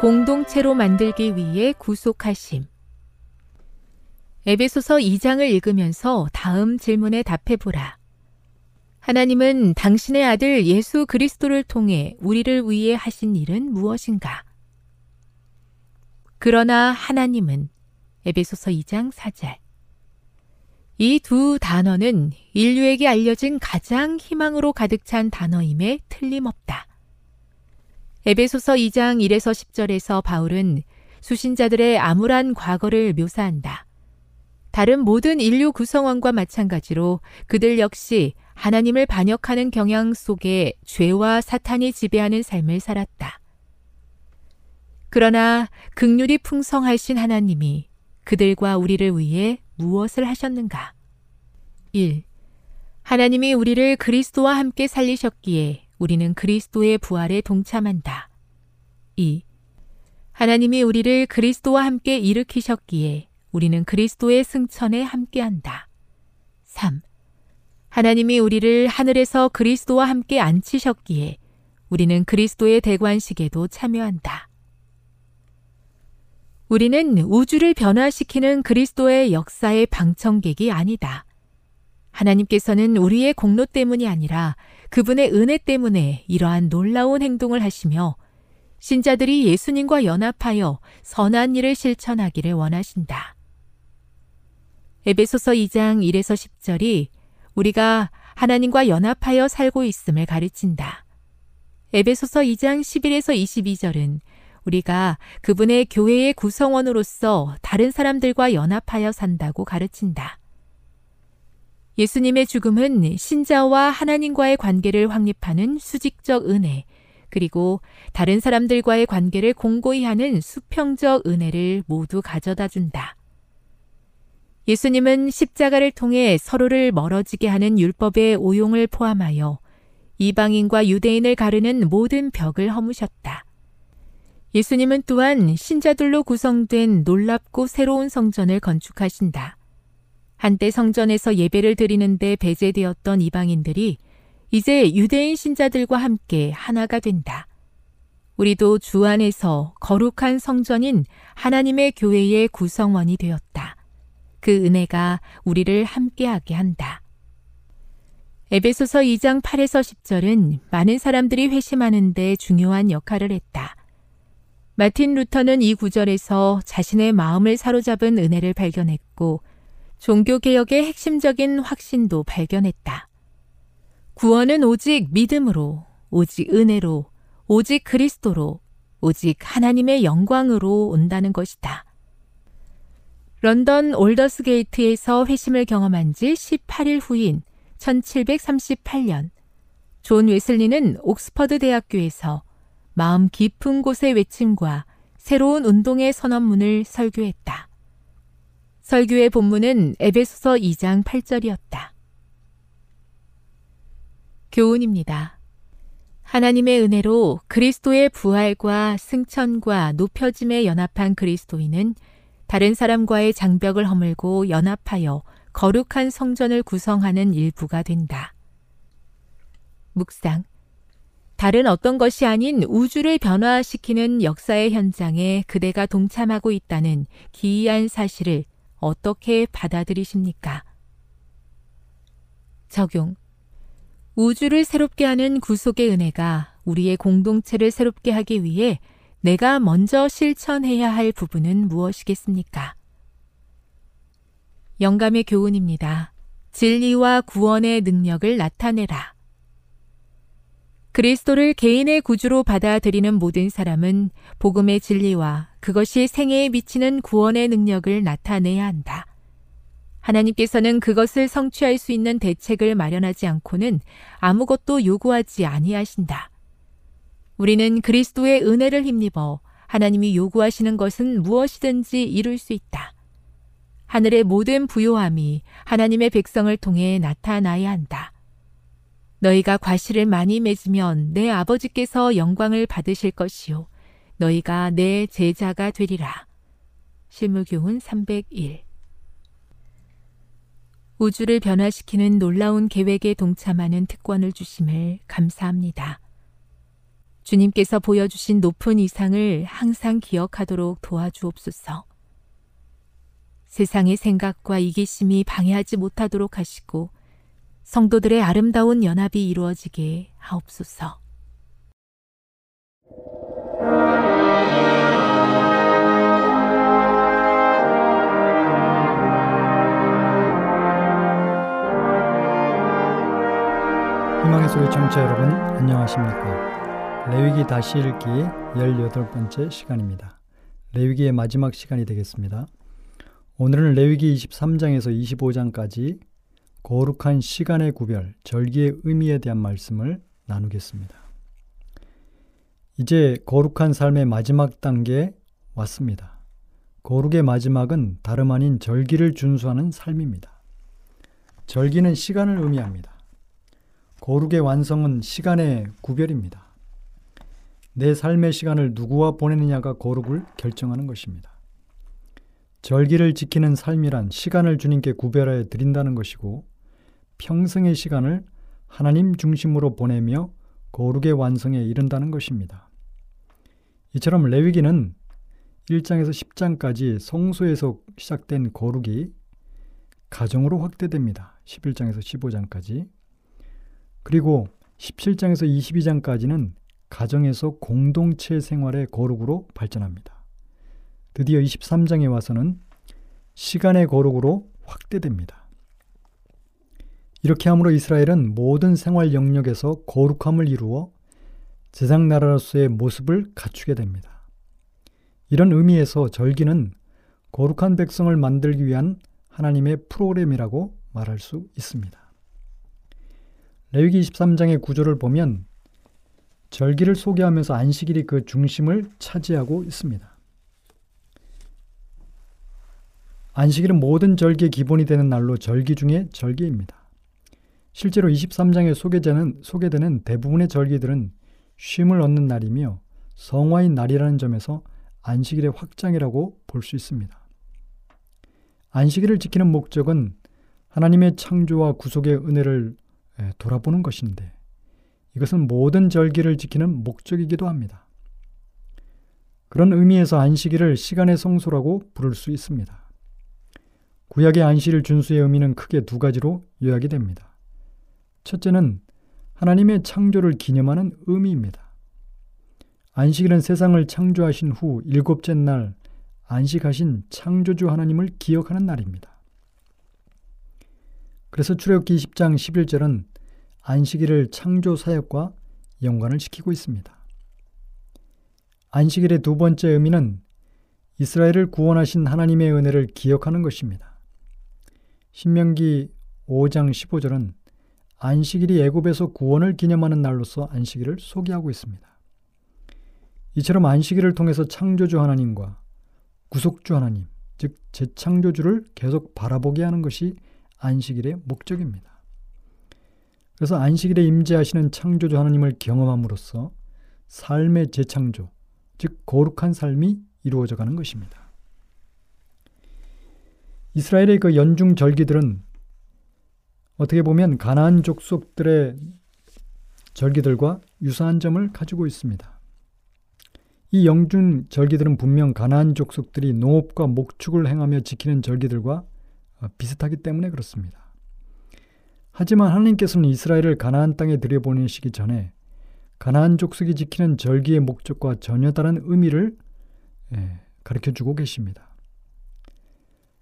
공동체로 만들기 위해 구속하심. 에베소서 2장을 읽으면서 다음 질문에 답해보라. 하나님은 당신의 아들 예수 그리스도를 통해 우리를 위해 하신 일은 무엇인가? 그러나 하나님은 에베소서 2장 4절. 이 두 단어는 인류에게 알려진 가장 희망으로 가득 찬 단어임에 틀림없다. 에베소서 2장 1에서 10절에서 바울은 수신자들의 암울한 과거를 묘사한다. 다른 모든 인류 구성원과 마찬가지로 그들 역시 하나님을 반역하는 경향 속에 죄와 사탄이 지배하는 삶을 살았다. 그러나 긍휼이 풍성하신 하나님이 그들과 우리를 위해 무엇을 하셨는가? 1. 하나님이 우리를 그리스도와 함께 살리셨기에 우리는 그리스도의 부활에 동참한다. 2. 하나님이 우리를 그리스도와 함께 일으키셨기에 우리는 그리스도의 승천에 함께한다. 3. 하나님이 우리를 하늘에서 그리스도와 함께 앉히셨기에 우리는 그리스도의 대관식에도 참여한다. 우리는 우주를 변화시키는 그리스도의 역사의 방청객이 아니다. 하나님께서는 우리의 공로 때문이 아니라 그분의 은혜 때문에 이러한 놀라운 행동을 하시며 신자들이 예수님과 연합하여 선한 일을 실천하기를 원하신다. 에베소서 2장 1에서 10절이 우리가 하나님과 연합하여 살고 있음을 가르친다. 에베소서 2장 11에서 22절은 우리가 그분의 교회의 구성원으로서 다른 사람들과 연합하여 산다고 가르친다. 예수님의 죽음은 신자와 하나님과의 관계를 확립하는 수직적 은혜, 그리고 다른 사람들과의 관계를 공고히 하는 수평적 은혜를 모두 가져다 준다. 예수님은 십자가를 통해 서로를 멀어지게 하는 율법의 오용을 포함하여 이방인과 유대인을 가르는 모든 벽을 허무셨다. 예수님은 또한 신자들로 구성된 놀랍고 새로운 성전을 건축하신다. 한때 성전에서 예배를 드리는데 배제되었던 이방인들이 이제 유대인 신자들과 함께 하나가 된다. 우리도 주 안에서 거룩한 성전인 하나님의 교회의 구성원이 되었다. 그 은혜가 우리를 함께하게 한다. 에베소서 2장 8에서 10절은 많은 사람들이 회심하는 데 중요한 역할을 했다. 마틴 루터는 이 구절에서 자신의 마음을 사로잡은 은혜를 발견했고 종교개혁의 핵심적인 확신도 발견했다. 구원은 오직 믿음으로, 오직 은혜로, 오직 그리스도로, 오직 하나님의 영광으로 온다는 것이다. 런던 올더스게이트에서 회심을 경험한 지 18일 후인 1738년, 존 웨슬리는 옥스퍼드 대학교에서 마음 깊은 곳의 외침과 새로운 운동의 선언문을 설교했다. 설교의 본문은 에베소서 2장 8절이었다. 교훈입니다. 하나님의 은혜로 그리스도의 부활과 승천과 높여짐에 연합한 그리스도인은 다른 사람과의 장벽을 허물고 연합하여 거룩한 성전을 구성하는 일부가 된다. 묵상. 다른 어떤 것이 아닌 우주를 변화시키는 역사의 현장에 그대가 동참하고 있다는 기이한 사실을 어떻게 받아들이십니까? 적용. 우주를 새롭게 하는 구속의 은혜가 우리의 공동체를 새롭게 하기 위해 내가 먼저 실천해야 할 부분은 무엇이겠습니까? 영감의 교훈입니다. 진리와 구원의 능력을 나타내라. 그리스도를 개인의 구주로 받아들이는 모든 사람은 복음의 진리와 그것이 생애에 미치는 구원의 능력을 나타내야 한다. 하나님께서는 그것을 성취할 수 있는 대책을 마련하지 않고는 아무것도 요구하지 아니하신다. 우리는 그리스도의 은혜를 힘입어 하나님이 요구하시는 것은 무엇이든지 이룰 수 있다. 하늘의 모든 부요함이 하나님의 백성을 통해 나타나야 한다. 너희가 과실을 많이 맺으면 내 아버지께서 영광을 받으실 것이요 너희가 내 제자가 되리라. 실무교훈 301. 우주를 변화시키는 놀라운 계획에 동참하는 특권을 주심을 감사합니다. 주님께서 보여주신 높은 이상을 항상 기억하도록 도와주옵소서. 세상의 생각과 이기심이 방해하지 못하도록 하시고 성도들의 아름다운 연합이 이루어지게 하옵소서. 희망의 소리 청취자 여러분, 안녕하십니까? 레위기 다시 읽기 18번째 시간입니다. 레위기의 마지막 시간이 되겠습니다. 오늘은 레위기 23장에서 25장까지 거룩한 시간의 구별, 절기의 의미에 대한 말씀을 나누겠습니다. 이제 거룩한 삶의 마지막 단계에 왔습니다. 거룩의 마지막은 다름 아닌 절기를 준수하는 삶입니다. 절기는 시간을 의미합니다. 거룩의 완성은 시간의 구별입니다. 내 삶의 시간을 누구와 보내느냐가 거룩을 결정하는 것입니다. 절기를 지키는 삶이란 시간을 주님께 구별하여 드린다는 것이고 평생의 시간을 하나님 중심으로 보내며 거룩의 완성에 이른다는 것입니다. 이처럼 레위기는 1장에서 10장까지 성소에서 시작된 거룩이 가정으로 확대됩니다. 11장에서 15장까지. 그리고 17장에서 22장까지는 가정에서 공동체 생활의 거룩으로 발전합니다. 드디어 23장에 와서는 시간의 거룩으로 확대됩니다. 이렇게 함으로 이스라엘은 모든 생활 영역에서 거룩함을 이루어 제상 나라로서의 모습을 갖추게 됩니다. 이런 의미에서 절기는 거룩한 백성을 만들기 위한 하나님의 프로그램이라고 말할 수 있습니다. 레위기 23장의 구조를 보면 절기를 소개하면서 안식일이 그 중심을 차지하고 있습니다. 안식일은 모든 절기의 기본이 되는 날로 절기 중에 절기입니다. 실제로 23장에 소개되는 대부분의 절기들은 쉼을 얻는 날이며 성화의 날이라는 점에서 안식일의 확장이라고 볼 수 있습니다. 안식일을 지키는 목적은 하나님의 창조와 구속의 은혜를 돌아보는 것인데 이것은 모든 절기를 지키는 목적이기도 합니다. 그런 의미에서 안식일을 시간의 성소라고 부를 수 있습니다. 구약의 안식일 준수의 의미는 크게 두 가지로 요약이 됩니다. 첫째는 하나님의 창조를 기념하는 의미입니다. 안식일은 세상을 창조하신 후 일곱째 날 안식하신 창조주 하나님을 기억하는 날입니다. 그래서 출애굽기 20장 11절은 안식일을 창조 사역과 연관을 시키고 있습니다. 안식일의 두 번째 의미는 이스라엘을 구원하신 하나님의 은혜를 기억하는 것입니다. 신명기 5장 15절은 안식일이 애굽에서 구원을 기념하는 날로서 안식일을 소개하고 있습니다. 이처럼 안식일을 통해서 창조주 하나님과 구속주 하나님, 즉 재창조주를 계속 바라보게 하는 것이 안식일의 목적입니다. 그래서 안식일에 임재하시는 창조주 하나님을 경험함으로써 삶의 재창조, 즉 거룩한 삶이 이루어져가는 것입니다. 이스라엘의 그 연중 절기들은 어떻게 보면 가나안 족속들의 절기들과 유사한 점을 가지고 있습니다. 이 연중 절기들은 분명 가나안 족속들이 농업과 목축을 행하며 지키는 절기들과 비슷하기 때문에 그렇습니다. 하지만 하나님께서는 이스라엘을 가나안 땅에 들여보내시기 전에 가나안 족속이 지키는 절기의 목적과 전혀 다른 의미를 가르쳐주고 계십니다.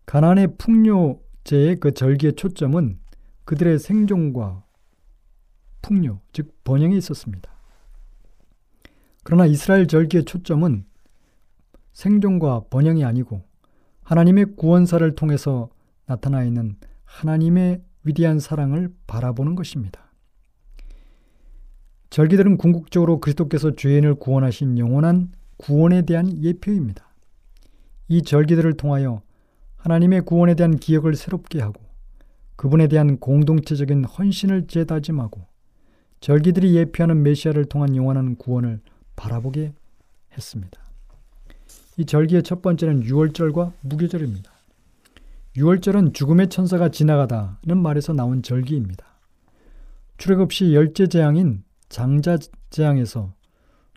가나안의 풍요제의 그 절기의 초점은 그들의 생존과 풍요, 즉 번영에 있었습니다. 그러나 이스라엘 절기의 초점은 생존과 번영이 아니고 하나님의 구원사를 통해서 나타나 있는 하나님의 위대한 사랑을 바라보는 것입니다. 절기들은 궁극적으로 그리스도께서 죄인을 구원하신 영원한 구원에 대한 예표입니다. 이 절기들을 통하여 하나님의 구원에 대한 기억을 새롭게 하고 그분에 대한 공동체적인 헌신을 재다짐하고 절기들이 예표하는 메시아를 통한 영원한 구원을 바라보게 했습니다. 이 절기의 첫 번째는 유월절과 무교절입니다. 유월절은 죽음의 천사가 지나가다는 말에서 나온 절기입니다. 출애굽 시 열째 재앙인 장자 재앙에서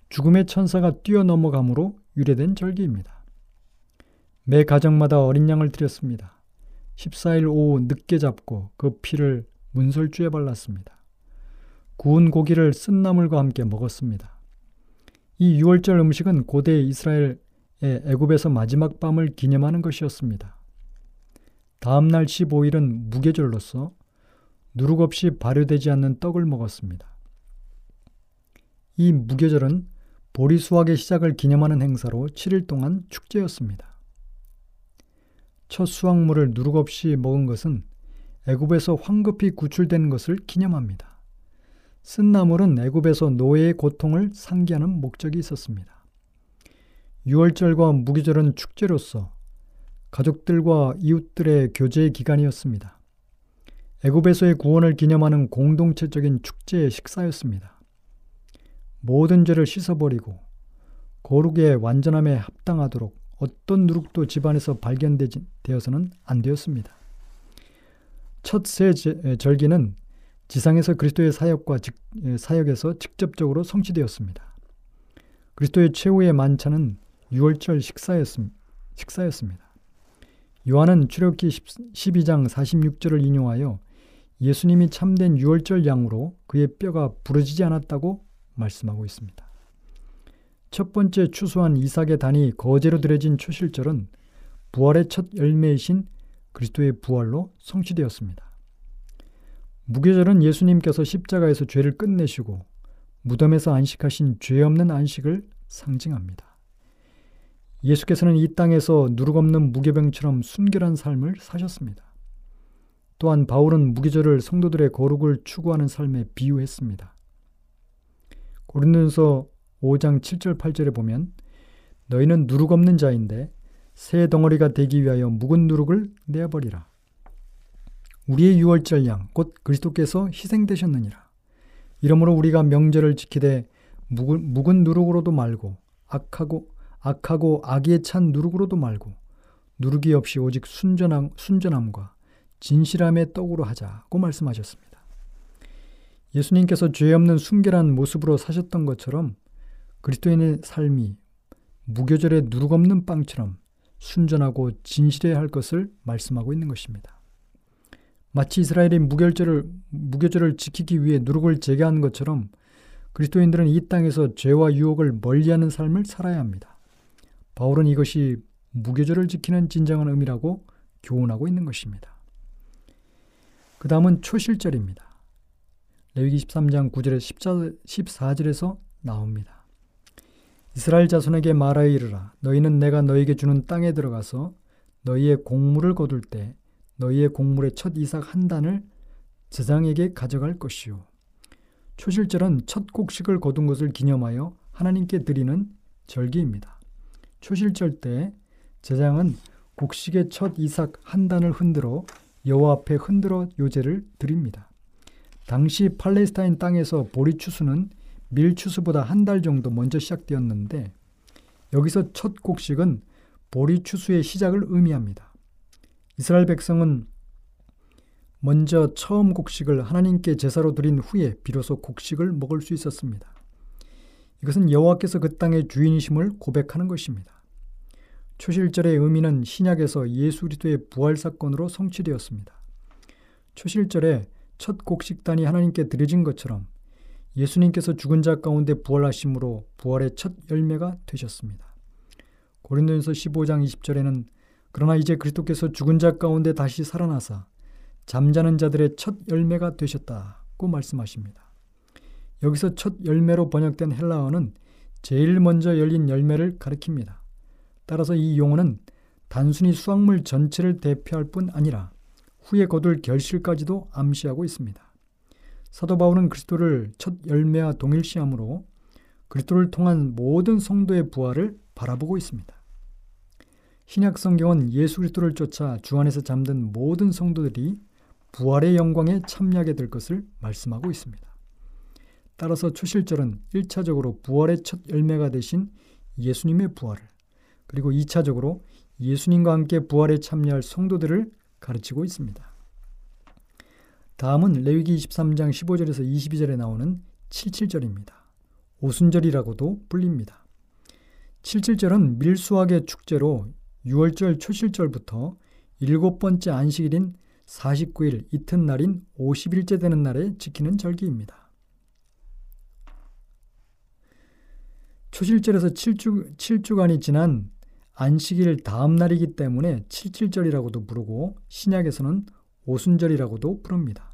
죽음의 천사가 뛰어넘어감으로 유래된 절기입니다. 매 가정마다 어린 양을 드렸습니다. 14일 오후 늦게 잡고 그 피를 문설주에 발랐습니다. 구운 고기를 쓴나물과 함께 먹었습니다. 이 유월절 음식은 고대 이스라엘의 애굽에서 마지막 밤을 기념하는 것이었습니다. 다음 날 15일은 무교절로서 누룩 없이 발효되지 않는 떡을 먹었습니다. 이 무교절은 보리 수확의 시작을 기념하는 행사로 7일 동안 축제였습니다. 첫 수확물을 누룩 없이 먹은 것은 애굽에서 황급히 구출된 것을 기념합니다. 쓴나물은 애굽에서 노예의 고통을 상기하는 목적이 있었습니다. 유월절과 무교절은 축제로서 가족들과 이웃들의 교제의 기간이었습니다. 애굽에서의 구원을 기념하는 공동체적인 축제의 식사였습니다. 모든 죄를 씻어버리고 거룩의 완전함에 합당하도록 어떤 누룩도 집안에서 발견되어서는 안 되었습니다. 첫 새 절기는 지상에서 그리스도의 사역에서 직접적으로 성취되었습니다. 그리스도의 최후의 만찬은 유월절 식사였습니다. 요한은 출애굽기 12장 46절을 인용하여 예수님이 참된 유월절 양으로 그의 뼈가 부러지지 않았다고 말씀하고 있습니다. 첫 번째 추수한 이삭의 단이 거제로 드려진 초실절은 부활의 첫 열매이신 그리스도의 부활로 성취되었습니다. 무교절은 예수님께서 십자가에서 죄를 끝내시고 무덤에서 안식하신 죄 없는 안식을 상징합니다. 예수께서는 이 땅에서 누룩 없는 무교병처럼 순결한 삶을 사셨습니다. 또한 바울은 무교절을 성도들의 거룩을 추구하는 삶에 비유했습니다. 고린도전서 5장 7절 8절에 보면 너희는 누룩 없는 자인데 새 덩어리가 되기 위하여 묵은 누룩을 내버리라. 우리의 유월절 양 곧 그리스도께서 희생되셨느니라. 이러므로 우리가 명절을 지키되 묵은 누룩으로도 말고 악하고 악에 찬 누룩으로도 말고 누룩이 없이 오직 순전함과 진실함의 떡으로 하자고 말씀하셨습니다. 예수님께서 죄 없는 순결한 모습으로 사셨던 것처럼 그리스도인의 삶이 무교절의 누룩 없는 빵처럼 순전하고 진실해야 할 것을 말씀하고 있는 것입니다. 마치 이스라엘이 무교절을 지키기 위해 누룩을 제거하는 것처럼 그리스도인들은 이 땅에서 죄와 유혹을 멀리하는 삶을 살아야 합니다. 바울은 이것이 무교절을 지키는 진정한 의미라고 교훈하고 있는 것입니다. 그 다음은 초실절입니다. 레위기 23장 9절에서 14절에서 나옵니다. 이스라엘 자손에게 말하여 이르라. 너희는 내가 너희에게 주는 땅에 들어가서 너희의 곡물을 거둘 때 너희의 곡물의 첫 이삭 한 단을 제사장에게 가져갈 것이요. 초실절은 첫 곡식을 거둔 것을 기념하여 하나님께 드리는 절기입니다. 초실절 때 제사장은 곡식의 첫 이삭 한 단을 흔들어 여호와 앞에 흔들어 요제를 드립니다. 당시 팔레스타인 땅에서 보리 추수는 밀 추수보다 한 달 정도 먼저 시작되었는데 여기서 첫 곡식은 보리 추수의 시작을 의미합니다. 이스라엘 백성은 먼저 처음 곡식을 하나님께 제사로 드린 후에 비로소 곡식을 먹을 수 있었습니다. 이것은 여호와께서 그 땅의 주인이심을 고백하는 것입니다. 초실절의 의미는 신약에서 예수 그리스도의 부활 사건으로 성취되었습니다. 초실절에 첫 곡식단이 하나님께 드려진 것처럼 예수님께서 죽은 자 가운데 부활하심으로 부활의 첫 열매가 되셨습니다. 고린도전서 15장 20절에는 그러나 이제 그리스도께서 죽은 자 가운데 다시 살아나사 잠자는 자들의 첫 열매가 되셨다고 말씀하십니다. 여기서 첫 열매로 번역된 헬라어는 제일 먼저 열린 열매를 가리킵니다. 따라서 이 용어는 단순히 수확물 전체를 대표할 뿐 아니라 후에 거둘 결실까지도 암시하고 있습니다. 사도 바울은 그리스도를 첫 열매와 동일시함으로 그리스도를 통한 모든 성도의 부활을 바라보고 있습니다. 신약 성경은 예수 그리스도를 쫓아 주 안에서 잠든 모든 성도들이 부활의 영광에 참여하게 될 것을 말씀하고 있습니다. 따라서 초실절은 1차적으로 부활의 첫 열매가 되신 예수님의 부활을 그리고 2차적으로 예수님과 함께 부활에 참여할 성도들을 가르치고 있습니다. 다음은 레위기 23장 15절에서 22절에 나오는 77절입니다. 오순절이라고도 불립니다. 77절은 밀수확의 축제로 6월절 초실절부터 7번째 안식일인 49일 이튿날인 50일째 되는 날에 지키는 절기입니다. 초실절에서 7주간이 지난 안식일 다음 날이기 때문에 77절이라고도 부르고 신약에서는 오순절이라고도 부릅니다.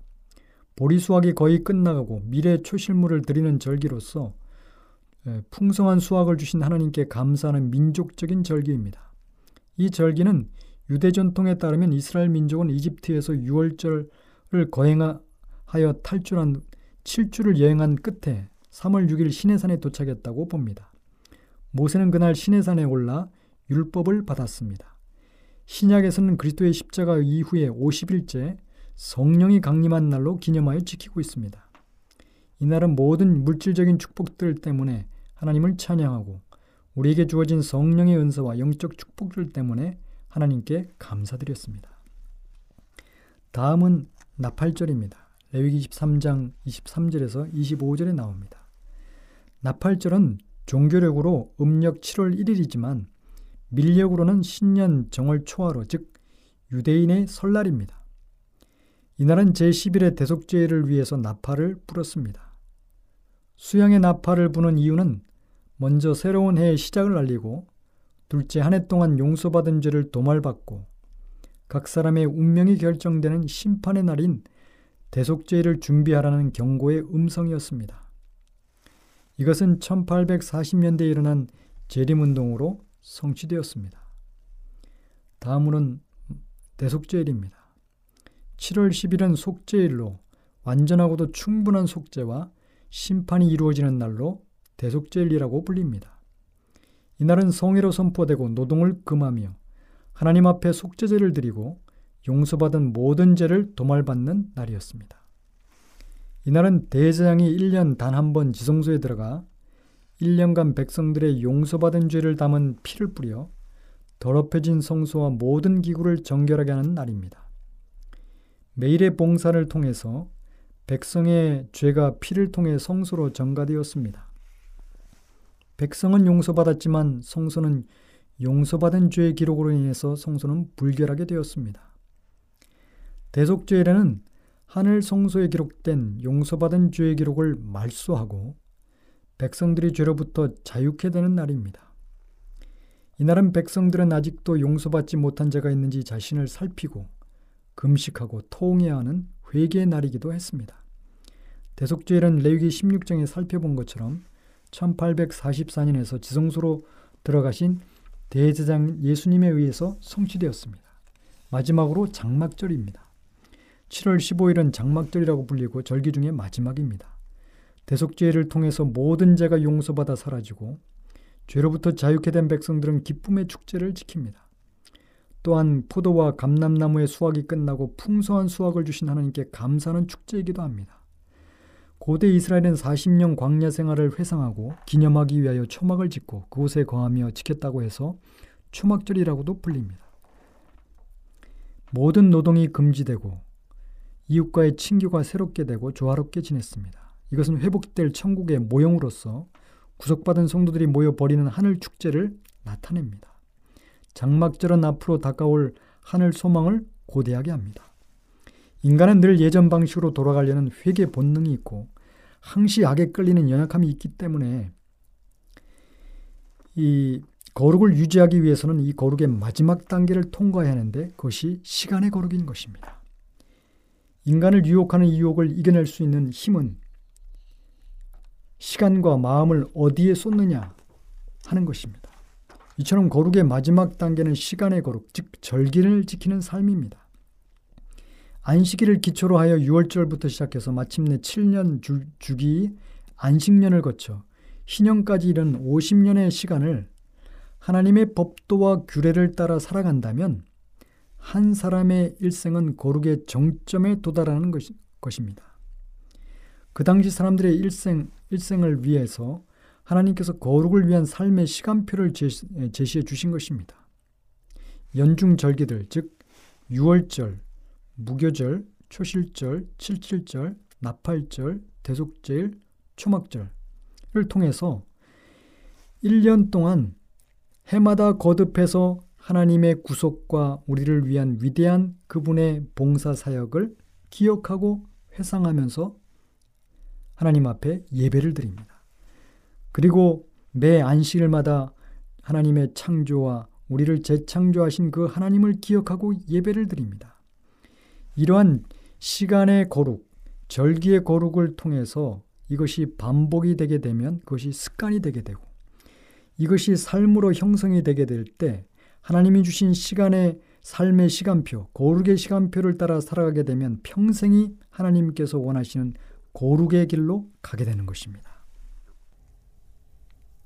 보리 수확이 거의 끝나가고 미래 초실물을 드리는 절기로서 풍성한 수확을 주신 하나님께 감사하는 민족적인 절기입니다. 이 절기는 유대 전통에 따르면 이스라엘 민족은 이집트에서 6월절을 거행하여 탈출한 7주를 여행한 끝에 3월 6일 시내산에 도착했다고 봅니다. 모세는 그날 시내산에 올라 율법을 받았습니다. 신약에서는 그리스도의 십자가 이후에 50일째 성령이 강림한 날로 기념하여 지키고 있습니다. 이날은 모든 물질적인 축복들 때문에 하나님을 찬양하고 우리에게 주어진 성령의 은사와 영적 축복들 때문에 하나님께 감사드렸습니다. 다음은 나팔절입니다. 레위기 23장 23절에서 25절에 나옵니다. 나팔절은 종교력으로 음력 7월 1일이지만 밀력으로는 신년 정월 초하루 즉 유대인의 설날입니다. 이날은 제11회 대속제일을 위해서 나팔을 불었습니다. 수양의 나팔을 부는 이유는 먼저 새로운 해의 시작을 알리고 둘째 한 해 동안 용서받은 죄를 도말받고 각 사람의 운명이 결정되는 심판의 날인 대속제일을 준비하라는 경고의 음성이었습니다. 이것은 1840년대에 일어난 재림운동으로 성취되었습니다. 다음으로는 대속제일입니다. 7월 10일은 속죄일로 완전하고도 충분한 속죄와 심판이 이루어지는 날로 대속죄일이라고 불립니다. 이날은 성회로 선포되고 노동을 금하며 하나님 앞에 속죄제를 드리고 용서받은 모든 죄를 도말받는 날이었습니다. 이날은 대제사장이 1년 단 한 번 지성소에 들어가 1년간 백성들의 용서받은 죄를 담은 피를 뿌려 더럽혀진 성소와 모든 기구를 정결하게 하는 날입니다. 매일의 봉사를 통해서 백성의 죄가 피를 통해 성소로 정가되었습니다. 백성은 용서받았지만 성소는 용서받은 죄의 기록으로 인해서 성소는 불결하게 되었습니다. 대속죄례는 하늘 성소에 기록된 용서받은 죄의 기록을 말소하고 백성들이 죄로부터 자유케 되는 날입니다. 이날은 백성들은 아직도 용서받지 못한 자가 있는지 자신을 살피고 금식하고 토응해야 하는 회개의 날이기도 했습니다. 대속죄일은 레위기 16장에 살펴본 것처럼 1844년에서 지성소로 들어가신 대제사장 예수님에 의해서 성취되었습니다. 마지막으로 장막절입니다. 7월 15일은 장막절이라고 불리고 절기 중에 마지막입니다. 대속죄일을 통해서 모든 죄가 용서받아 사라지고 죄로부터 자유케 된 백성들은 기쁨의 축제를 지킵니다. 또한 포도와 감람나무의 수확이 끝나고 풍성한 수확을 주신 하나님께 감사하는 축제이기도 합니다. 고대 이스라엘은 40년 광야 생활을 회상하고 기념하기 위하여 초막을 짓고 그곳에 거하며 지켰다고 해서 초막절이라고도 불립니다. 모든 노동이 금지되고 이웃과의 친교가 새롭게 되고 조화롭게 지냈습니다. 이것은 회복될 천국의 모형으로서 구속받은 성도들이 모여 벌이는 하늘 축제를 나타냅니다. 장막절은 앞으로 다가올 하늘 소망을 고대하게 합니다. 인간은 늘 예전 방식으로 돌아가려는 회개 본능이 있고 항시 악에 끌리는 연약함이 있기 때문에 이 거룩을 유지하기 위해서는 이 거룩의 마지막 단계를 통과해야 하는데 그것이 시간의 거룩인 것입니다. 인간을 유혹하는 유혹을 이겨낼 수 있는 힘은 시간과 마음을 어디에 쏟느냐 하는 것입니다. 이처럼 거룩의 마지막 단계는 시간의 거룩, 즉 절기를 지키는 삶입니다. 안식일을 기초로 하여 6월절부터 시작해서 마침내 7년 주기 안식년을 거쳐 희년까지 이른 50년의 시간을 하나님의 법도와 규례를 따라 살아간다면 한 사람의 일생은 거룩의 정점에 도달하는 것입니다. 그 당시 사람들의 일생을 위해서 하나님께서 거룩을 위한 삶의 시간표를 제시해 주신 것입니다. 연중 절기들, 즉 유월절, 무교절, 초실절, 칠칠절, 나팔절, 대속제일, 초막절을 통해서 1년 동안 해마다 거듭해서 하나님의 구속과 우리를 위한 위대한 그분의 봉사사역을 기억하고 회상하면서 하나님 앞에 예배를 드립니다. 그리고 매 안식일마다 하나님의 창조와 우리를 재창조하신 그 하나님을 기억하고 예배를 드립니다. 이러한 시간의 거룩, 절기의 거룩을 통해서 이것이 반복이 되게 되면 그것이 습관이 되게 되고 이것이 삶으로 형성이 되게 될 때 하나님이 주신 시간의 삶의 시간표, 거룩의 시간표를 따라 살아가게 되면 평생이 하나님께서 원하시는 거룩의 길로 가게 되는 것입니다.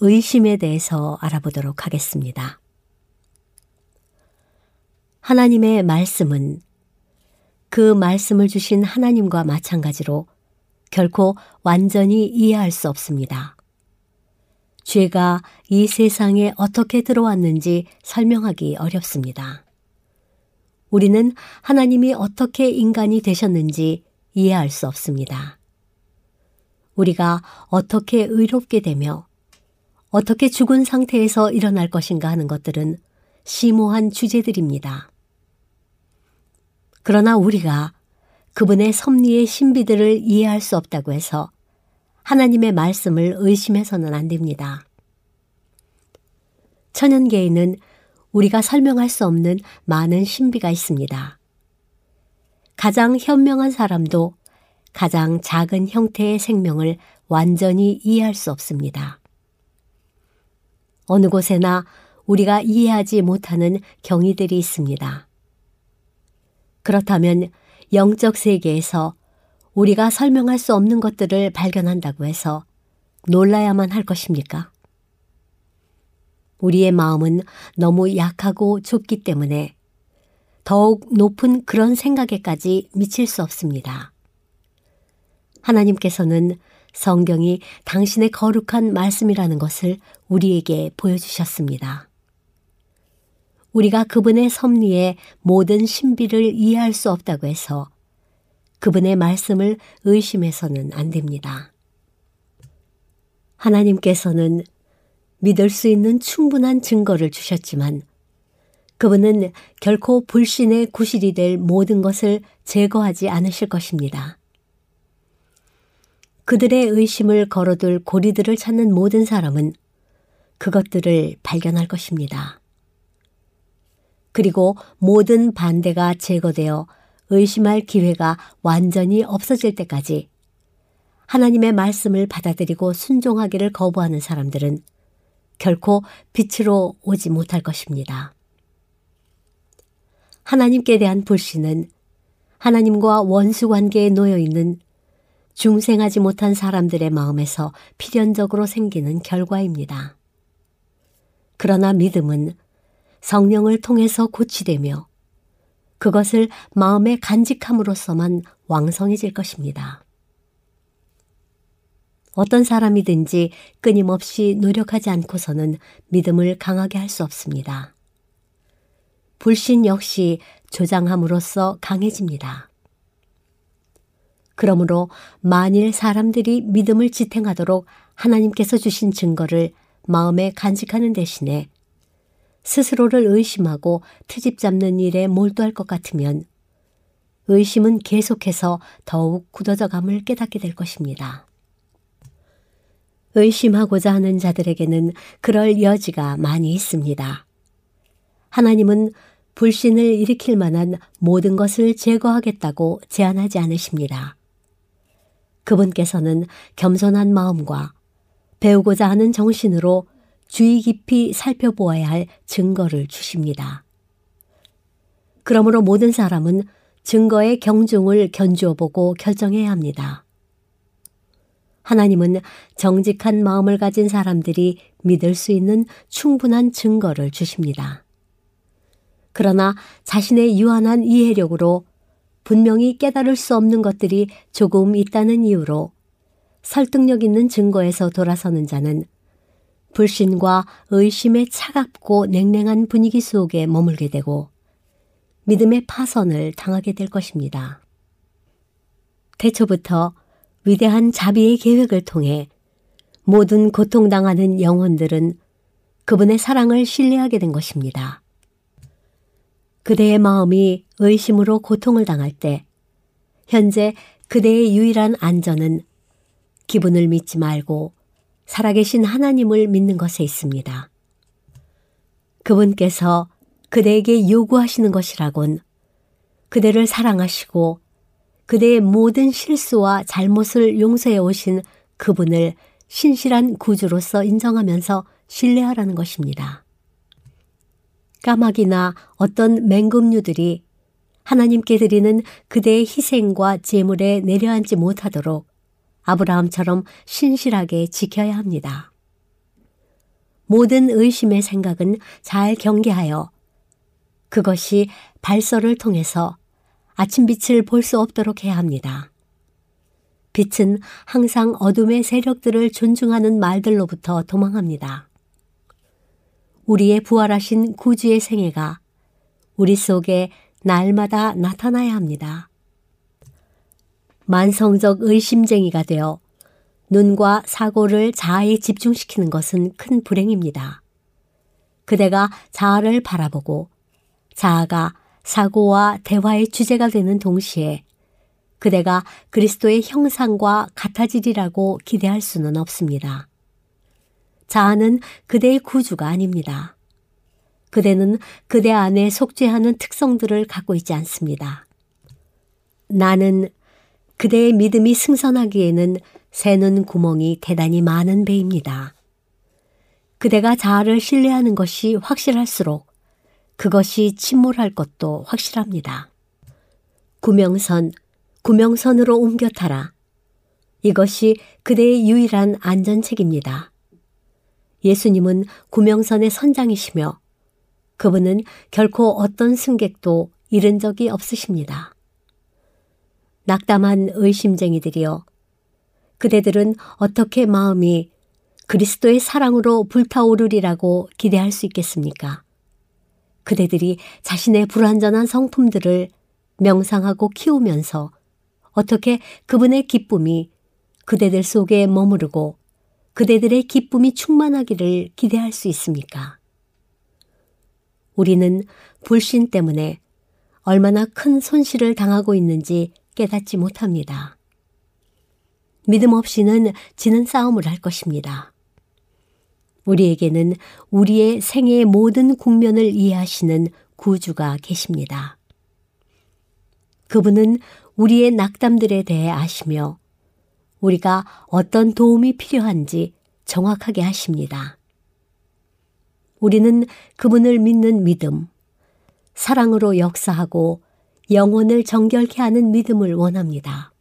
의심에 대해서 알아보도록 하겠습니다. 하나님의 말씀은 그 말씀을 주신 하나님과 마찬가지로 결코 완전히 이해할 수 없습니다. 죄가 이 세상에 어떻게 들어왔는지 설명하기 어렵습니다. 우리는 하나님이 어떻게 인간이 되셨는지 이해할 수 없습니다. 우리가 어떻게 의롭게 되며 어떻게 죽은 상태에서 일어날 것인가 하는 것들은 심오한 주제들입니다. 그러나 우리가 그분의 섭리의 신비들을 이해할 수 없다고 해서 하나님의 말씀을 의심해서는 안 됩니다. 천연계에는 우리가 설명할 수 없는 많은 신비가 있습니다. 가장 현명한 사람도 가장 작은 형태의 생명을 완전히 이해할 수 없습니다. 어느 곳에나 우리가 이해하지 못하는 경이들이 있습니다. 그렇다면 영적 세계에서 우리가 설명할 수 없는 것들을 발견한다고 해서 놀라야만 할 것입니까? 우리의 마음은 너무 약하고 좁기 때문에 더욱 높은 그런 생각에까지 미칠 수 없습니다. 하나님께서는 성경이 당신의 거룩한 말씀이라는 것을 우리에게 보여주셨습니다. 우리가 그분의 섭리의 모든 신비를 이해할 수 없다고 해서 그분의 말씀을 의심해서는 안 됩니다. 하나님께서는 믿을 수 있는 충분한 증거를 주셨지만 그분은 결코 불신의 구실이 될 모든 것을 제거하지 않으실 것입니다. 그들의 의심을 걸어둘 고리들을 찾는 모든 사람은 그것들을 발견할 것입니다. 그리고 모든 반대가 제거되어 의심할 기회가 완전히 없어질 때까지 하나님의 말씀을 받아들이고 순종하기를 거부하는 사람들은 결코 빛으로 오지 못할 것입니다. 하나님께 대한 불신은 하나님과 원수 관계에 놓여있는 중생하지 못한 사람들의 마음에서 필연적으로 생기는 결과입니다. 그러나 믿음은 성령을 통해서 고치되며 그것을 마음에 간직함으로써만 왕성해질 것입니다. 어떤 사람이든지 끊임없이 노력하지 않고서는 믿음을 강하게 할 수 없습니다. 불신 역시 조장함으로써 강해집니다. 그러므로 만일 사람들이 믿음을 지탱하도록 하나님께서 주신 증거를 마음에 간직하는 대신에 스스로를 의심하고 트집 잡는 일에 몰두할 것 같으면 의심은 계속해서 더욱 굳어져감을 깨닫게 될 것입니다. 의심하고자 하는 자들에게는 그럴 여지가 많이 있습니다. 하나님은 불신을 일으킬 만한 모든 것을 제거하겠다고 제안하지 않으십니다. 그분께서는 겸손한 마음과 배우고자 하는 정신으로 주의 깊이 살펴보아야 할 증거를 주십니다. 그러므로 모든 사람은 증거의 경중을 견주어보고 결정해야 합니다. 하나님은 정직한 마음을 가진 사람들이 믿을 수 있는 충분한 증거를 주십니다. 그러나 자신의 유한한 이해력으로 분명히 깨달을 수 없는 것들이 조금 있다는 이유로 설득력 있는 증거에서 돌아서는 자는 불신과 의심의 차갑고 냉랭한 분위기 속에 머물게 되고 믿음의 파선을 당하게 될 것입니다. 태초부터 위대한 자비의 계획을 통해 모든 고통당하는 영혼들은 그분의 사랑을 신뢰하게 된 것입니다. 그대의 마음이 의심으로 고통을 당할 때 현재 그대의 유일한 안전은 기분을 믿지 말고 살아계신 하나님을 믿는 것에 있습니다. 그분께서 그대에게 요구하시는 것이라곤 그대를 사랑하시고 그대의 모든 실수와 잘못을 용서해 오신 그분을 신실한 구주로서 인정하면서 신뢰하라는 것입니다. 까마귀나 어떤 맹금류들이 하나님께 드리는 그대의 희생과 제물에 내려앉지 못하도록 아브라함처럼 신실하게 지켜야 합니다. 모든 의심의 생각은 잘 경계하여 그것이 발설을 통해서 아침빛을 볼 수 없도록 해야 합니다. 빛은 항상 어둠의 세력들을 존중하는 말들로부터 도망합니다. 우리의 부활하신 구주의 생애가 우리 속에 날마다 나타나야 합니다. 만성적 의심쟁이가 되어 눈과 사고를 자아에 집중시키는 것은 큰 불행입니다. 그대가 자아를 바라보고 자아가 사고와 대화의 주제가 되는 동시에 그대가 그리스도의 형상과 같아지리라고 기대할 수는 없습니다. 자아는 그대의 구주가 아닙니다. 그대는 그대 안에 속죄하는 특성들을 갖고 있지 않습니다. 나는 그대의 믿음이 승선하기에는 새는 구멍이 대단히 많은 배입니다. 그대가 자아를 신뢰하는 것이 확실할수록 그것이 침몰할 것도 확실합니다. 구명선으로 옮겨 타라. 이것이 그대의 유일한 안전책입니다. 예수님은 구명선의 선장이시며 그분은 결코 어떤 승객도 잃은 적이 없으십니다. 낙담한 의심쟁이들이여, 그대들은 어떻게 마음이 그리스도의 사랑으로 불타오르리라고 기대할 수 있겠습니까? 그대들이 자신의 불완전한 성품들을 명상하고 키우면서 어떻게 그분의 기쁨이 그대들 속에 머무르고 그대들의 기쁨이 충만하기를 기대할 수 있습니까? 우리는 불신 때문에 얼마나 큰 손실을 당하고 있는지 깨닫지 못합니다. 믿음 없이는 지는 싸움을 할 것입니다. 우리에게는 우리의 생애의 모든 국면을 이해하시는 구주가 계십니다. 그분은 우리의 낙담들에 대해 아시며 우리가 어떤 도움이 필요한지 정확하게 하십니다. 우리는 그분을 믿는 믿음, 사랑으로 역사하고 영혼을 정결케 하는 믿음을 원합니다.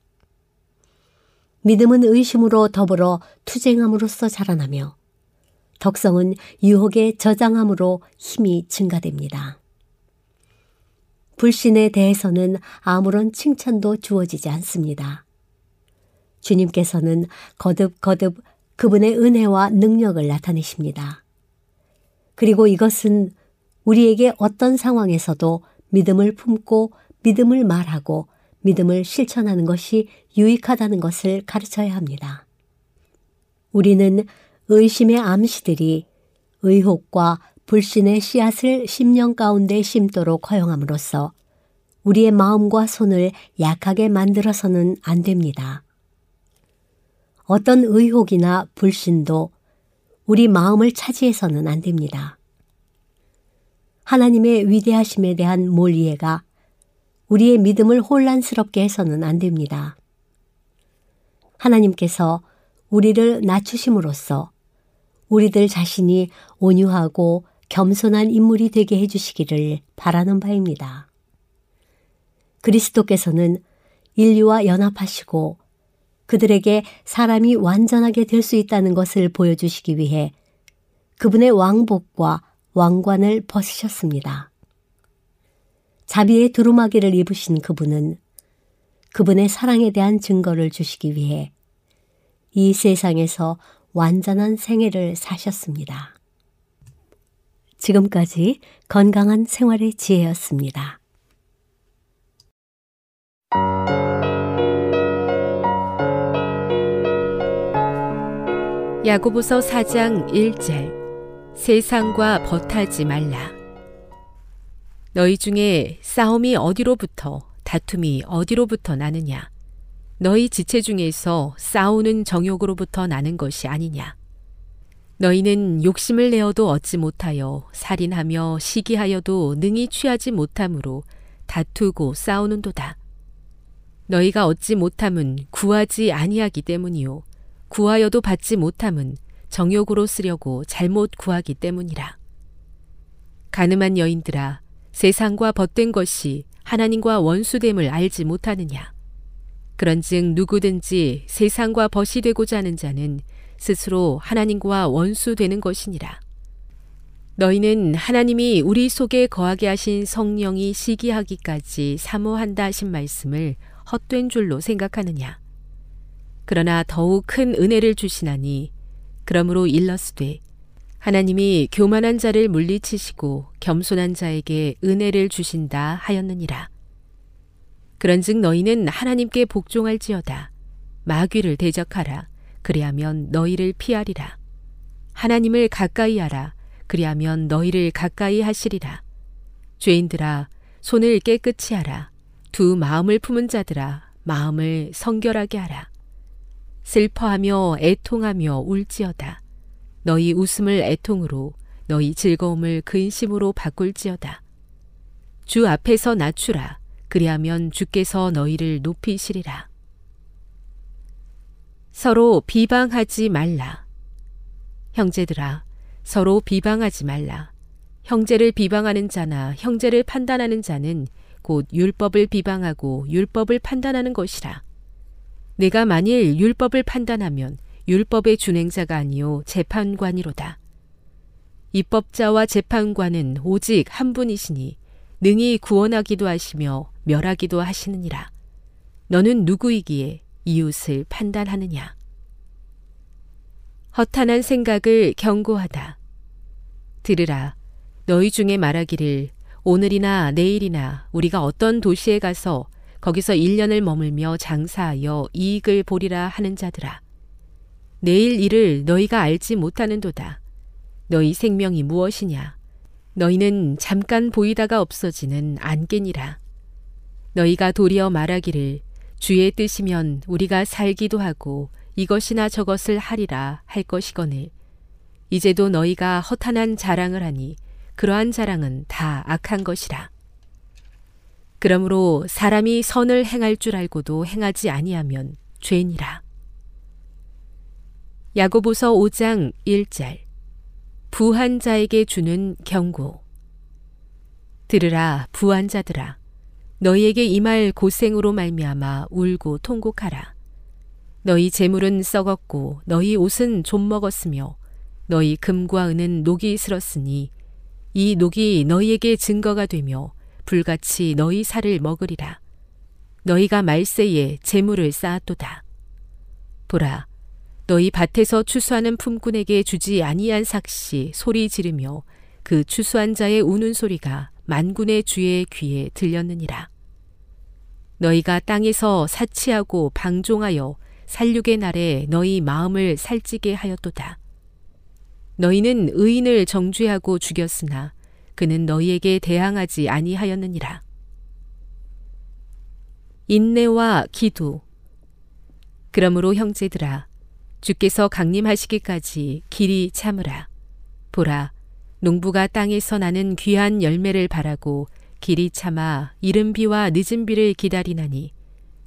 믿음은 의심으로 더불어 투쟁함으로써 자라나며 덕성은 유혹의 저장함으로 힘이 증가됩니다. 불신에 대해서는 아무런 칭찬도 주어지지 않습니다. 주님께서는 거듭거듭 그분의 은혜와 능력을 나타내십니다. 그리고 이것은 우리에게 어떤 상황에서도 믿음을 품고 믿음을 말하고 믿음을 실천하는 것이 유익하다는 것을 가르쳐야 합니다. 우리는 의심의 암시들이 의혹과 불신의 씨앗을 심령 가운데 심도록 허용함으로써 우리의 마음과 손을 약하게 만들어서는 안 됩니다. 어떤 의혹이나 불신도 우리 마음을 차지해서는 안 됩니다. 하나님의 위대하심에 대한 몰이해가 우리의 믿음을 혼란스럽게 해서는 안 됩니다. 하나님께서 우리를 낮추심으로써 우리들 자신이 온유하고 겸손한 인물이 되게 해주시기를 바라는 바입니다. 그리스도께서는 인류와 연합하시고 그들에게 사람이 완전하게 될 수 있다는 것을 보여주시기 위해 그분의 왕복과 왕관을 벗으셨습니다. 자비의 두루마기를 입으신 그분은 그분의 사랑에 대한 증거를 주시기 위해 이 세상에서 완전한 생애를 사셨습니다. 지금까지 건강한 생활의 지혜였습니다. 야고보서 4장 1절. 세상과 벗하지 말라. 너희 중에 싸움이 어디로부터 다툼이 어디로부터 나느냐? 너희 지체 중에서 싸우는 정욕으로부터 나는 것이 아니냐? 너희는 욕심을 내어도 얻지 못하여 살인하며 시기하여도 능히 취하지 못함으로 다투고 싸우는도다. 너희가 얻지 못함은 구하지 아니하기 때문이요, 구하여도 받지 못함은 정욕으로 쓰려고 잘못 구하기 때문이라. 가늠한 여인들아, 세상과 벗된 것이 하나님과 원수됨을 알지 못하느냐? 그런즉 누구든지 세상과 벗이 되고자 하는 자는 스스로 하나님과 원수 되는 것이니라. 너희는 하나님이 우리 속에 거하게 하신 성령이 시기하기까지 사모한다 하신 말씀을 헛된 줄로 생각하느냐? 그러나 더욱 큰 은혜를 주시나니 그러므로 일러스되 하나님이 교만한 자를 물리치시고 겸손한 자에게 은혜를 주신다 하였느니라. 그런즉 너희는 하나님께 복종할지어다. 마귀를 대적하라. 그리하면 너희를 피하리라. 하나님을 가까이 하라. 그리하면 너희를 가까이 하시리라. 죄인들아, 손을 깨끗이 하라. 두 마음을 품은 자들아, 마음을 성결하게 하라. 슬퍼하며 애통하며 울지어다. 너희 웃음을 애통으로, 너희 즐거움을 근심으로 바꿀지어다. 주 앞에서 낮추라. 그리하면 주께서 너희를 높이시리라. 서로 비방하지 말라. 형제들아, 서로 비방하지 말라. 형제를 비방하는 자나 형제를 판단하는 자는 곧 율법을 비방하고 율법을 판단하는 것이라. 내가 만일 율법을 판단하면 율법의 준행자가 아니요 재판관이로다. 입법자와 재판관은 오직 한 분이시니 능히 구원하기도 하시며 멸하기도 하시느니라. 너는 누구이기에 이웃을 판단하느냐. 허탄한 생각을 경고하다. 들으라. 너희 중에 말하기를 오늘이나 내일이나 우리가 어떤 도시에 가서 거기서 1년을 머물며 장사하여 이익을 보리라 하는 자들아. 내일 일을 너희가 알지 못하는도다. 너희 생명이 무엇이냐. 너희는 잠깐 보이다가 없어지는 안개니라. 너희가 도리어 말하기를 주의 뜻이면 우리가 살기도 하고 이것이나 저것을 하리라 할 것이거늘. 이제도 너희가 허탄한 자랑을 하니 그러한 자랑은 다 악한 것이라. 그러므로 사람이 선을 행할 줄 알고도 행하지 아니하면 죄니라. 야고보서 5장 1절. 부한 자에게 주는 경고. 들으라 부한 자들아. 너희에게 임할 고생으로 말미암아 울고 통곡하라. 너희 재물은 썩었고 너희 옷은 좀먹었으며 너희 금과 은은 녹이 슬었으니 이 녹이 너희에게 증거가 되며 불같이 너희 살을 먹으리라. 너희가 말세에 재물을 쌓았도다. 보라, 너희 밭에서 추수하는 품꾼에게 주지 아니한 삭시 소리 지르며 그 추수한 자의 우는 소리가 만군의 주의 귀에 들렸느니라. 너희가 땅에서 사치하고 방종하여 살육의 날에 너희 마음을 살찌게 하였도다. 너희는 의인을 정죄하고 죽였으나 그는 너희에게 대항하지 아니하였느니라. 인내와 기도. 그러므로 형제들아, 주께서 강림하시기까지 길이 참으라. 보라, 농부가 땅에서 나는 귀한 열매를 바라고 길이 참아 이른비와 늦은비를 기다리나니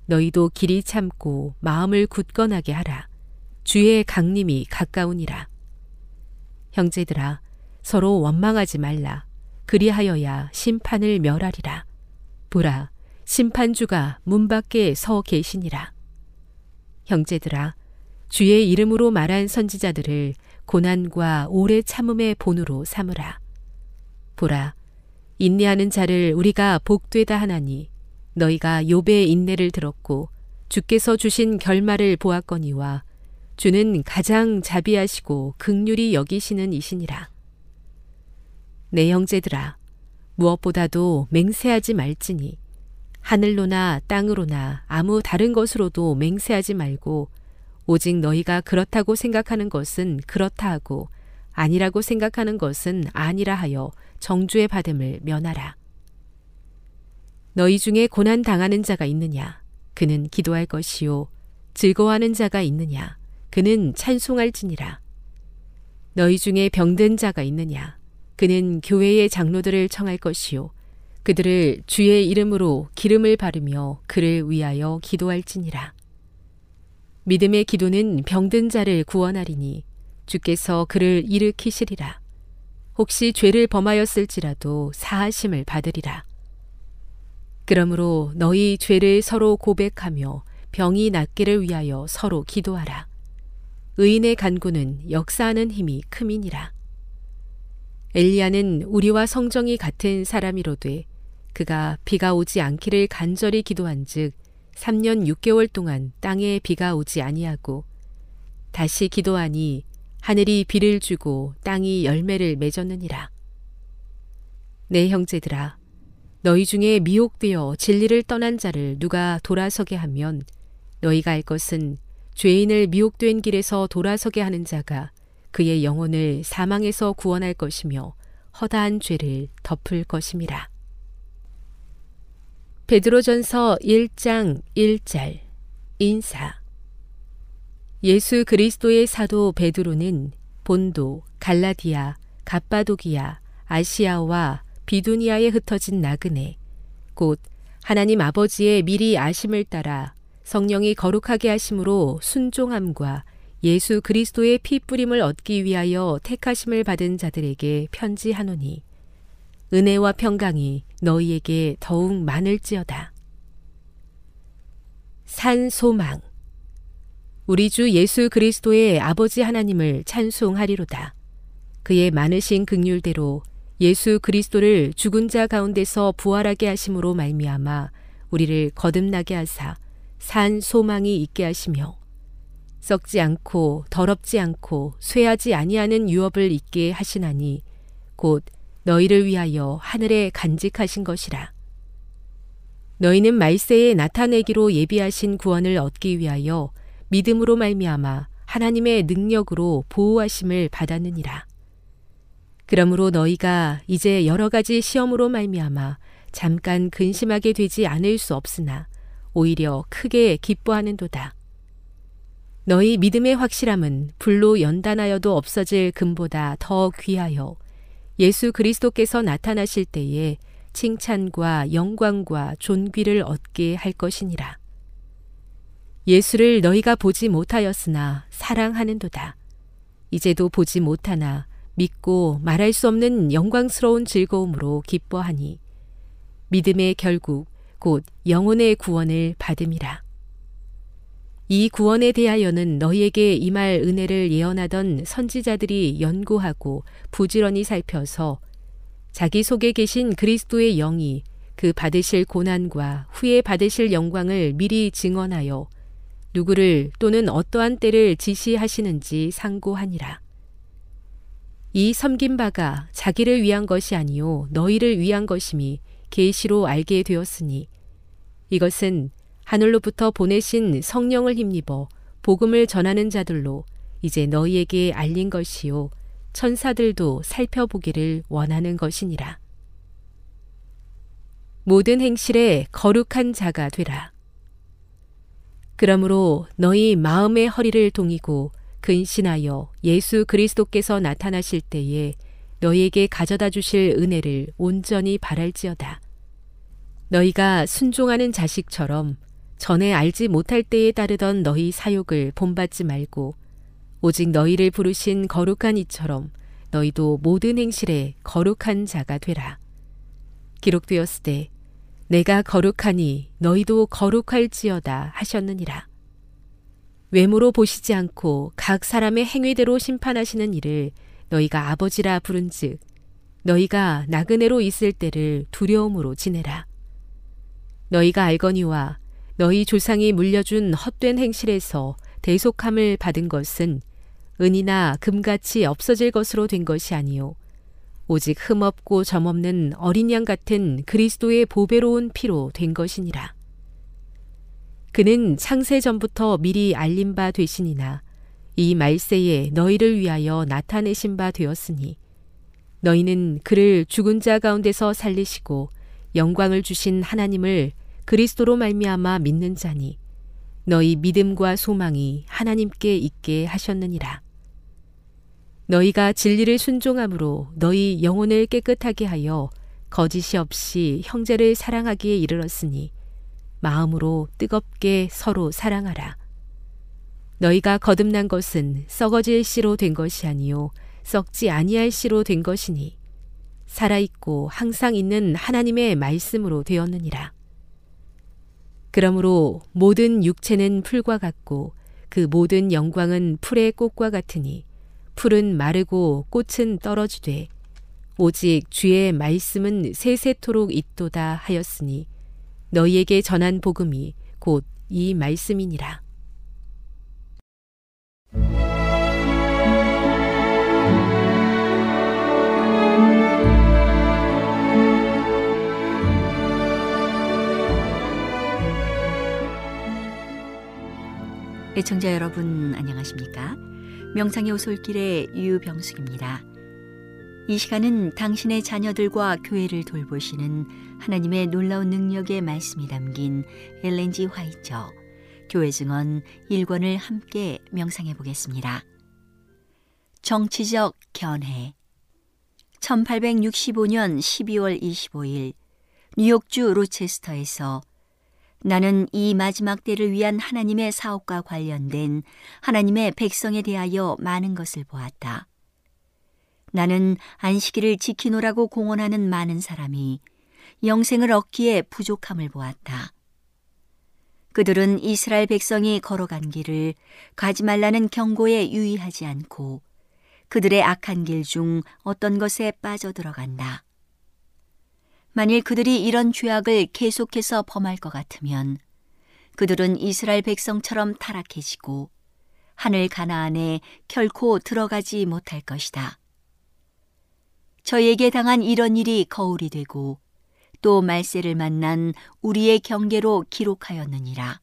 너희도 길이 참고 마음을 굳건하게 하라. 주의 강림이 가까우니라. 형제들아, 서로 원망하지 말라. 그리하여야 심판을 멸하리라. 보라, 심판주가 문 밖에 서 계시니라. 형제들아, 주의 이름으로 말한 선지자들을 고난과 오래 참음의 본으로 삼으라. 보라, 인내하는 자를 우리가 복되다 하나니 너희가 욥의 인내를 들었고 주께서 주신 결말을 보았거니와 주는 가장 자비하시고 긍휼히 여기시는 이시니라. 내 형제들아, 무엇보다도 맹세하지 말지니 하늘로나 땅으로나 아무 다른 것으로도 맹세하지 말고 오직 너희가 그렇다고 생각하는 것은 그렇다 하고 아니라고 생각하는 것은 아니라 하여 정죄 받음을 면하라. 너희 중에 고난 당하는 자가 있느냐? 그는 기도할 것이요. 즐거워하는 자가 있느냐? 그는 찬송할지니라. 너희 중에 병든 자가 있느냐? 그는 교회의 장로들을 청할 것이요. 그들을 주의 이름으로 기름을 바르며 그를 위하여 기도할지니라. 믿음의 기도는 병든 자를 구원하리니 주께서 그를 일으키시리라. 혹시 죄를 범하였을지라도 사하심을 받으리라. 그러므로 너희 죄를 서로 고백하며 병이 낫기를 위하여 서로 기도하라. 의인의 간구는 역사하는 힘이 큼이니라. 엘리야는 우리와 성정이 같은 사람이로되 그가 비가 오지 않기를 간절히 기도한즉 3년 6개월 동안 땅에 비가 오지 아니하고 다시 기도하니 하늘이 비를 주고 땅이 열매를 맺었느니라. 내 형제들아, 너희 중에 미혹되어 진리를 떠난 자를 누가 돌아서게 하면 너희가 알 것은 죄인을 미혹된 길에서 돌아서게 하는 자가 그의 영혼을 사망에서 구원할 것이며 허다한 죄를 덮을 것임이라. 베드로전서 1장 1절. 인사. 예수 그리스도의 사도 베드로는 본도, 갈라디아, 갑바도기아, 아시아와 비두니아에 흩어진 나그네, 곧 하나님 아버지의 미리 아심을 따라 성령이 거룩하게 하심으로 순종함과 예수 그리스도의 피뿌림을 얻기 위하여 택하심을 받은 자들에게 편지하노니 은혜와 평강이 너희에게 더욱 많을지어다. 산 소망. 우리 주 예수 그리스도의 아버지 하나님을 찬송하리로다. 그의 많으신 긍휼대로 예수 그리스도를 죽은 자 가운데서 부활하게 하심으로 말미암아 우리를 거듭나게 하사 산 소망이 있게 하시며 썩지 않고 더럽지 않고 쇠하지 아니하는 유업을 있게 하시나니 곧 너희를 위하여 하늘에 간직하신 것이라. 너희는 말세에 나타내기로 예비하신 구원을 얻기 위하여 믿음으로 말미암아 하나님의 능력으로 보호하심을 받았느니라. 그러므로 너희가 이제 여러 가지 시험으로 말미암아 잠깐 근심하게 되지 않을 수 없으나 오히려 크게 기뻐하는도다. 너희 믿음의 확실함은 불로 연단하여도 없어질 금보다 더 귀하여 예수 그리스도께서 나타나실 때에 칭찬과 영광과 존귀를 얻게 할 것이니라. 예수를 너희가 보지 못하였으나 사랑하는도다. 이제도 보지 못하나 믿고 말할 수 없는 영광스러운 즐거움으로 기뻐하니 믿음의 결국 곧 영혼의 구원을 받음이라. 이 구원에 대하여는 너희에게 임할 은혜를 예언하던 선지자들이 연구하고 부지런히 살펴서 자기 속에 계신 그리스도의 영이 그 받으실 고난과 후에 받으실 영광을 미리 증언하여 누구를 또는 어떠한 때를 지시하시는지 상고하니라. 이 섬긴 바가 자기를 위한 것이 아니요 너희를 위한 것임이 계시로 알게 되었으니 이것은 하늘로부터 보내신 성령을 힘입어 복음을 전하는 자들로 이제 너희에게 알린 것이요 천사들도 살펴보기를 원하는 것이니라. 모든 행실에 거룩한 자가 되라. 그러므로 너희 마음의 허리를 동이고 근신하여 예수 그리스도께서 나타나실 때에 너희에게 가져다 주실 은혜를 온전히 바랄지어다. 너희가 순종하는 자식처럼 전에 알지 못할 때에 따르던 너희 사욕을 본받지 말고 오직 너희를 부르신 거룩한 이처럼 너희도 모든 행실에 거룩한 자가 되라. 기록되었으되 내가 거룩하니 너희도 거룩할지어다 하셨느니라. 외모로 보시지 않고 각 사람의 행위대로 심판하시는 이를 너희가 아버지라 부른즉 너희가 나그네로 있을 때를 두려움으로 지내라. 너희가 알거니와 너희 조상이 물려준 헛된 행실에서 대속함을 받은 것은 은이나 금같이 없어질 것으로 된 것이 아니요 오직 흠없고 점없는 어린 양 같은 그리스도의 보배로운 피로 된 것이니라. 그는 창세 전부터 미리 알린 바 되시니나 이 말세에 너희를 위하여 나타내신 바 되었으니 너희는 그를 죽은 자 가운데서 살리시고 영광을 주신 하나님을 그리스도로 말미암아 믿는 자니 너희 믿음과 소망이 하나님께 있게 하셨느니라. 너희가 진리를 순종함으로 너희 영혼을 깨끗하게 하여 거짓이 없이 형제를 사랑하기에 이르렀으니 마음으로 뜨겁게 서로 사랑하라. 너희가 거듭난 것은 썩어질 씨로 된 것이 아니요 썩지 아니할 씨로 된 것이니 살아있고 항상 있는 하나님의 말씀으로 되었느니라. 그러므로 모든 육체는 풀과 같고 그 모든 영광은 풀의 꽃과 같으니 풀은 마르고 꽃은 떨어지되 오직 주의 말씀은 세세토록 있도다 하였으니 너희에게 전한 복음이 곧 이 말씀이니라. 애청자 여러분 안녕하십니까? 명상의 오솔길의 유병숙입니다. 이 시간은 당신의 자녀들과 교회를 돌보시는 하나님의 놀라운 능력의 말씀이 담긴 엘렌 G. 화이트 교회 증언 1권을 함께 명상해 보겠습니다. 정치적 견해. 1865년 12월 25일 뉴욕주 로체스터에서 나는 이 마지막 때를 위한 하나님의 사업과 관련된 하나님의 백성에 대하여 많은 것을 보았다. 나는 안식일을 지키노라고 공언하는 많은 사람이 영생을 얻기에 부족함을 보았다. 그들은 이스라엘 백성이 걸어간 길을 가지 말라는 경고에 유의하지 않고 그들의 악한 길 중 어떤 것에 빠져들어간다. 만일 그들이 이런 죄악을 계속해서 범할 것 같으면 그들은 이스라엘 백성처럼 타락해지고 하늘 가나안에 결코 들어가지 못할 것이다. 저에게 당한 이런 일이 거울이 되고 또 말세를 만난 우리의 경계로 기록하였느니라.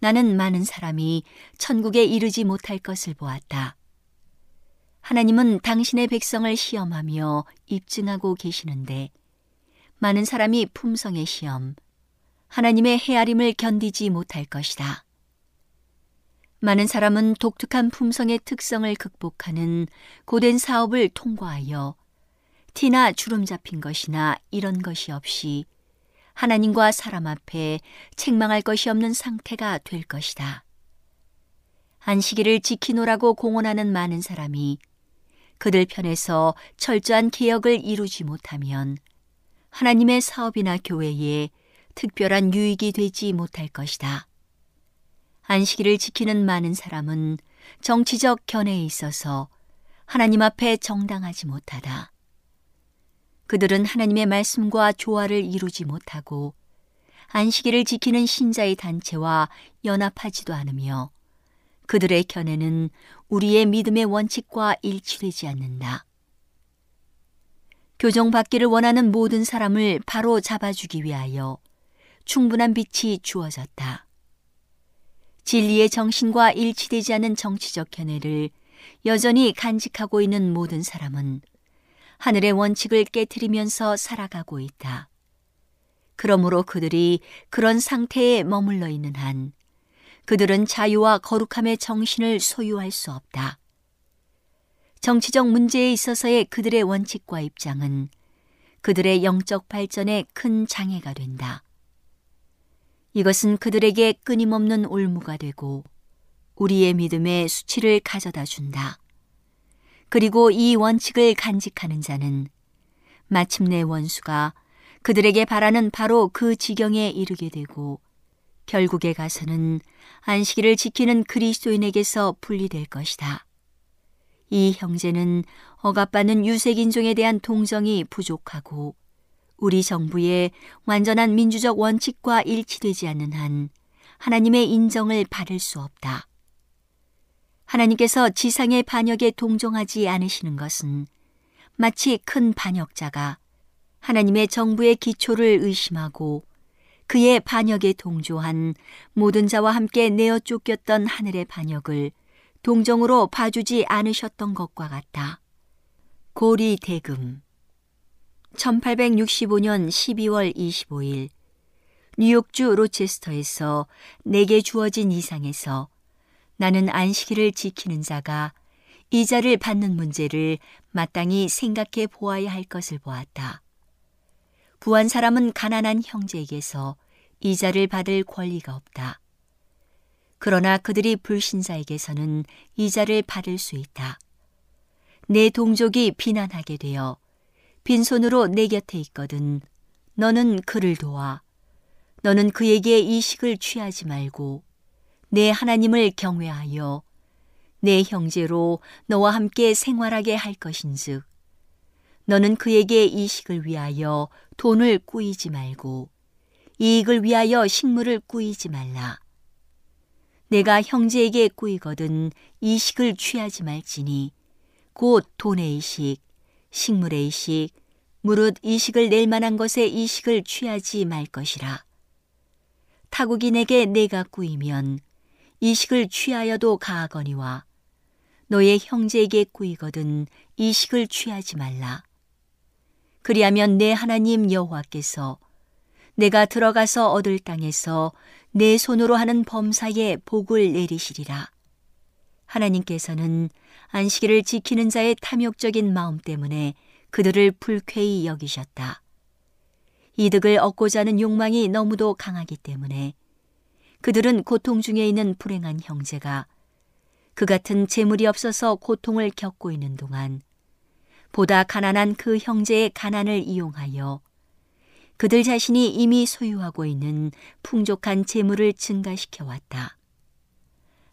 나는 많은 사람이 천국에 이르지 못할 것을 보았다. 하나님은 당신의 백성을 시험하며 입증하고 계시는데 많은 사람이 품성의 시험, 하나님의 헤아림을 견디지 못할 것이다. 많은 사람은 독특한 품성의 특성을 극복하는 고된 사업을 통과하여 티나 주름 잡힌 것이나 이런 것이 없이 하나님과 사람 앞에 책망할 것이 없는 상태가 될 것이다. 안식일을 지키노라고 공언하는 많은 사람이 그들 편에서 철저한 개혁을 이루지 못하면 하나님의 사업이나 교회에 특별한 유익이 되지 못할 것이다. 안식일을 지키는 많은 사람은 정치적 견해에 있어서 하나님 앞에 정당하지 못하다. 그들은 하나님의 말씀과 조화를 이루지 못하고 안식일을 지키는 신자의 단체와 연합하지도 않으며 그들의 견해는 우리의 믿음의 원칙과 일치되지 않는다. 교정받기를 원하는 모든 사람을 바로 잡아주기 위하여 충분한 빛이 주어졌다. 진리의 정신과 일치되지 않은 정치적 견해를 여전히 간직하고 있는 모든 사람은 하늘의 원칙을 깨트리면서 살아가고 있다. 그러므로 그들이 그런 상태에 머물러 있는 한 그들은 자유와 거룩함의 정신을 소유할 수 없다. 정치적 문제에 있어서의 그들의 원칙과 입장은 그들의 영적 발전에 큰 장애가 된다. 이것은 그들에게 끊임없는 올무가 되고 우리의 믿음에 수치를 가져다 준다. 그리고 이 원칙을 간직하는 자는 마침내 원수가 그들에게 바라는 바로 그 지경에 이르게 되고 결국에 가서는 안식일을 지키는 그리스도인에게서 분리될 것이다. 이 형제는 억압받는 유색인종에 대한 동정이 부족하고 우리 정부의 완전한 민주적 원칙과 일치되지 않는 한 하나님의 인정을 받을 수 없다. 하나님께서 지상의 반역에 동정하지 않으시는 것은 마치 큰 반역자가 하나님의 정부의 기초를 의심하고 그의 반역에 동조한 모든 자와 함께 내어 쫓겼던 하늘의 반역을 동정으로 봐주지 않으셨던 것과 같다. 고리 대금 1865년 12월 25일 뉴욕주 로체스터에서 내게 주어진 이상에서 나는 안식일을 지키는 자가 이자를 받는 문제를 마땅히 생각해 보아야 할 것을 보았다. 부한 사람은 가난한 형제에게서 이자를 받을 권리가 없다. 그러나 그들이 불신자에게서는 이자를 받을 수 있다. 내 동족이 비난하게 되어 빈손으로 내 곁에 있거든 너는 그를 도와 너는 그에게 이식을 취하지 말고 내 하나님을 경외하여 내 형제로 너와 함께 생활하게 할 것인즉 너는 그에게 이식을 위하여 돈을 꾸이지 말고 이익을 위하여 식물을 꾸이지 말라. 내가 형제에게 꾸이거든 이식을 취하지 말지니 곧 돈의 이식, 식물의 이식, 무릇 이식을 낼 만한 것에 이식을 취하지 말 것이라. 타국인에게 내가 꾸이면 이식을 취하여도 가하거니와 너의 형제에게 꾸이거든 이식을 취하지 말라. 그리하면 내 하나님 여호와께서 내가 들어가서 얻을 땅에서 내 손으로 하는 범사에 복을 내리시리라. 하나님께서는 안식일을 지키는 자의 탐욕적인 마음 때문에 그들을 불쾌히 여기셨다. 이득을 얻고자 하는 욕망이 너무도 강하기 때문에 그들은 고통 중에 있는 불행한 형제가 그 같은 재물이 없어서 고통을 겪고 있는 동안 보다 가난한 그 형제의 가난을 이용하여 그들 자신이 이미 소유하고 있는 풍족한 재물을 증가시켜 왔다.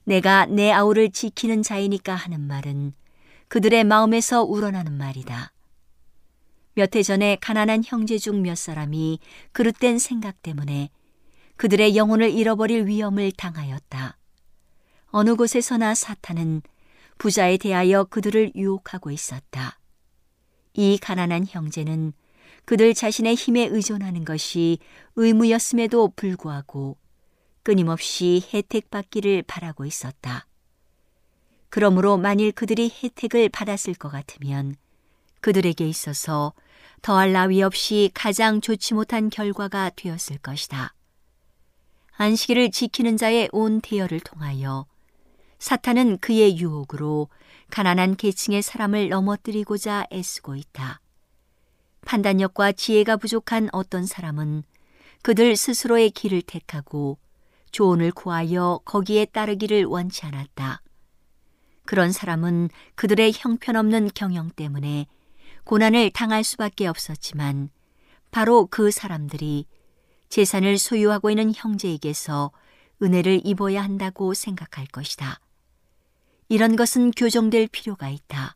내가 내 아우를 지키는 자이니까 하는 말은 그들의 마음에서 우러나는 말이다. 몇 해 전에 가난한 형제 중 몇 사람이 그릇된 생각 때문에 그들의 영혼을 잃어버릴 위험을 당하였다. 어느 곳에서나 사탄은 부자에 대하여 그들을 유혹하고 있었다. 이 가난한 형제는 그들 자신의 힘에 의존하는 것이 의무였음에도 불구하고 끊임없이 혜택받기를 바라고 있었다. 그러므로 만일 그들이 혜택을 받았을 것 같으면 그들에게 있어서 더할 나위 없이 가장 좋지 못한 결과가 되었을 것이다. 안식일을 지키는 자의 온 대열을 통하여 사탄은 그의 유혹으로 가난한 계층의 사람을 넘어뜨리고자 애쓰고 있다. 판단력과 지혜가 부족한 어떤 사람은 그들 스스로의 길을 택하고 조언을 구하여 거기에 따르기를 원치 않았다. 그런 사람은 그들의 형편없는 경영 때문에 고난을 당할 수밖에 없었지만 바로 그 사람들이 재산을 소유하고 있는 형제에게서 은혜를 입어야 한다고 생각할 것이다. 이런 것은 교정될 필요가 있다.